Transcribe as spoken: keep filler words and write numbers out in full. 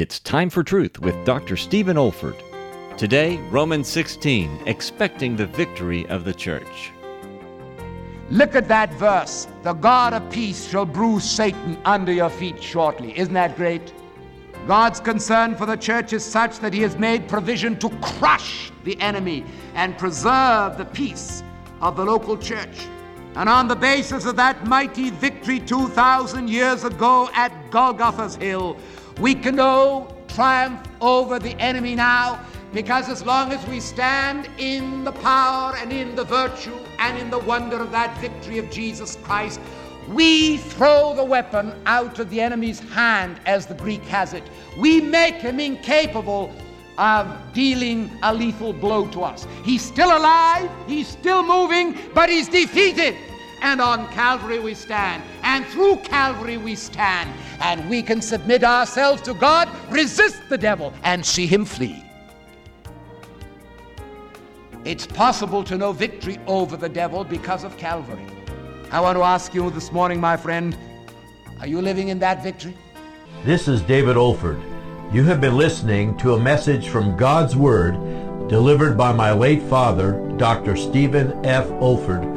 It's Time for Truth with Doctor Stephen Olford. Today, Romans sixteen, expecting the victory of the church. Look at that verse. The God of peace shall bruise Satan under your feet shortly. Isn't that great? God's concern for the church is such that he has made provision to crush the enemy and preserve the peace of the local church. And on the basis of that mighty victory two thousand years ago at Golgotha's hill, we can know triumph over the enemy now, because as long as we stand in the power and in the virtue and in the wonder of that victory of Jesus Christ, we throw the weapon out of the enemy's hand, as the Greek has it. We make him incapable of dealing a lethal blow to us. He's still alive, he's still moving, but he's defeated. And on Calvary we stand, and through Calvary we stand, and we can submit ourselves to God, resist the devil, and see him flee. It's possible to know victory over the devil because of Calvary. I want to ask you this morning, my friend, are you living in that victory? This is David Olford. You have been listening to a message from God's Word delivered by my late father, Doctor Stephen F. Olford,